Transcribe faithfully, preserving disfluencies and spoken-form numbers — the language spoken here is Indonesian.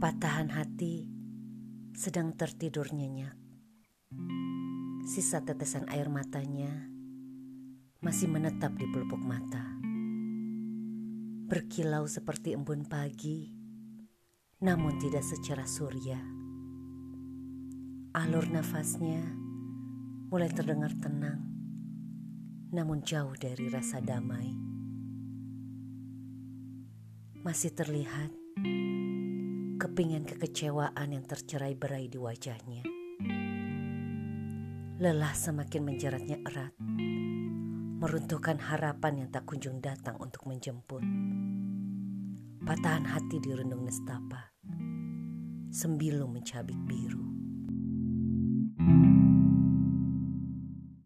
Patahan hati sedang tertidur nyenyak. Sisa tetesan air matanya masih menetap di pelupuk mata. Berkilau seperti embun pagi, namun tidak secerah surya. Alur nafasnya mulai terdengar tenang, namun jauh dari rasa damai. Masih terlihat kepingan kekecewaan yang tercerai-berai di wajahnya. Lelah semakin menjeratnya erat, meruntuhkan harapan yang tak kunjung datang untuk menjemput. Patahan hati dirundung nestapa, sembilu mencabik biru.